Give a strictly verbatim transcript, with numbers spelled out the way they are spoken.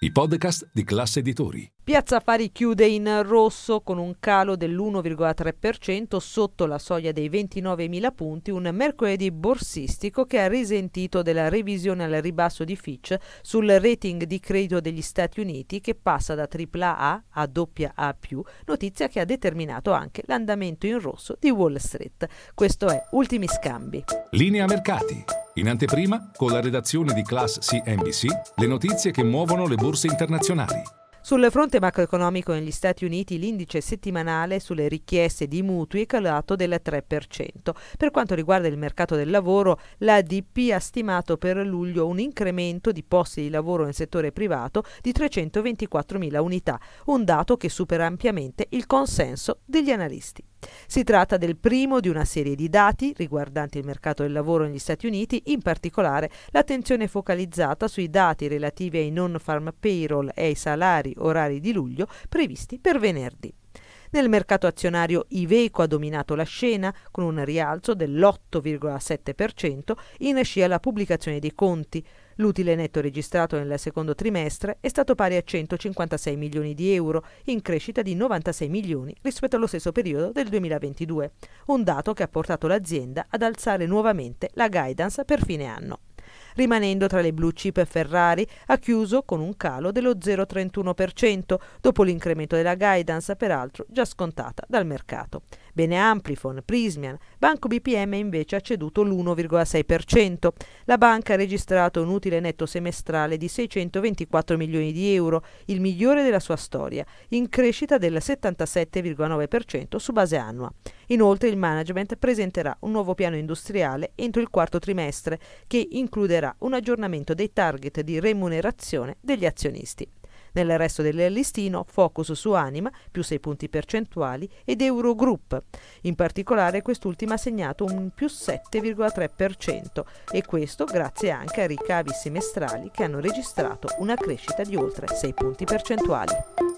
i podcast di Class Editori. Piazza Affari chiude in rosso con un calo dell'uno virgola tre per cento sotto la soglia dei ventinovemila punti, un mercoledì borsistico che ha risentito della revisione al ribasso di Fitch sul rating di credito degli Stati Uniti, che passa da tripla A a doppia A più, notizia che ha determinato anche l'andamento in rosso di Wall Street. Questo è Ultimi Scambi. Linea Mercati. In anteprima, con la redazione di Class C N B C, le notizie che muovono le borse internazionali. Sul fronte macroeconomico negli Stati Uniti l'indice settimanale sulle richieste di mutui è calato del tre per cento. Per quanto riguarda il mercato del lavoro, l'A D P ha stimato per luglio un incremento di posti di lavoro nel settore privato di trecentoventiquattromila unità, un dato che supera ampiamente il consenso degli analisti. Si tratta del primo di una serie di dati riguardanti il mercato del lavoro negli Stati Uniti, in particolare l'attenzione focalizzata sui dati relativi ai non-farm payroll e ai salari orari di luglio previsti per venerdì. Nel mercato azionario Iveco ha dominato la scena con un rialzo dell'otto virgola sette per cento in scia alla pubblicazione dei conti. L'utile netto registrato nel secondo trimestre è stato pari a centocinquantasei milioni di euro, in crescita di novantasei milioni rispetto allo stesso periodo del duemilaventidue, un dato che ha portato l'azienda ad alzare nuovamente la guidance per fine anno. Rimanendo tra le blue chip, Ferrari ha chiuso con un calo dello zero virgola trentuno per cento dopo l'incremento della guidance, peraltro già scontata dal mercato. Bene Amplifon, Prismian, Banco B P M invece ha ceduto l'uno virgola sei per cento. La banca ha registrato un utile netto semestrale di seicentoventiquattro milioni di euro, il migliore della sua storia, in crescita del settantasette virgola nove per cento su base annua. Inoltre il management presenterà un nuovo piano industriale entro il quarto trimestre che includerà un aggiornamento dei target di remunerazione degli azionisti. Nel resto del listino, focus su Anima, più sei punti percentuali, ed Eurogroup. In particolare quest'ultima ha segnato un più sette virgola tre per cento, e questo grazie anche a ricavi semestrali che hanno registrato una crescita di oltre sei punti percentuali.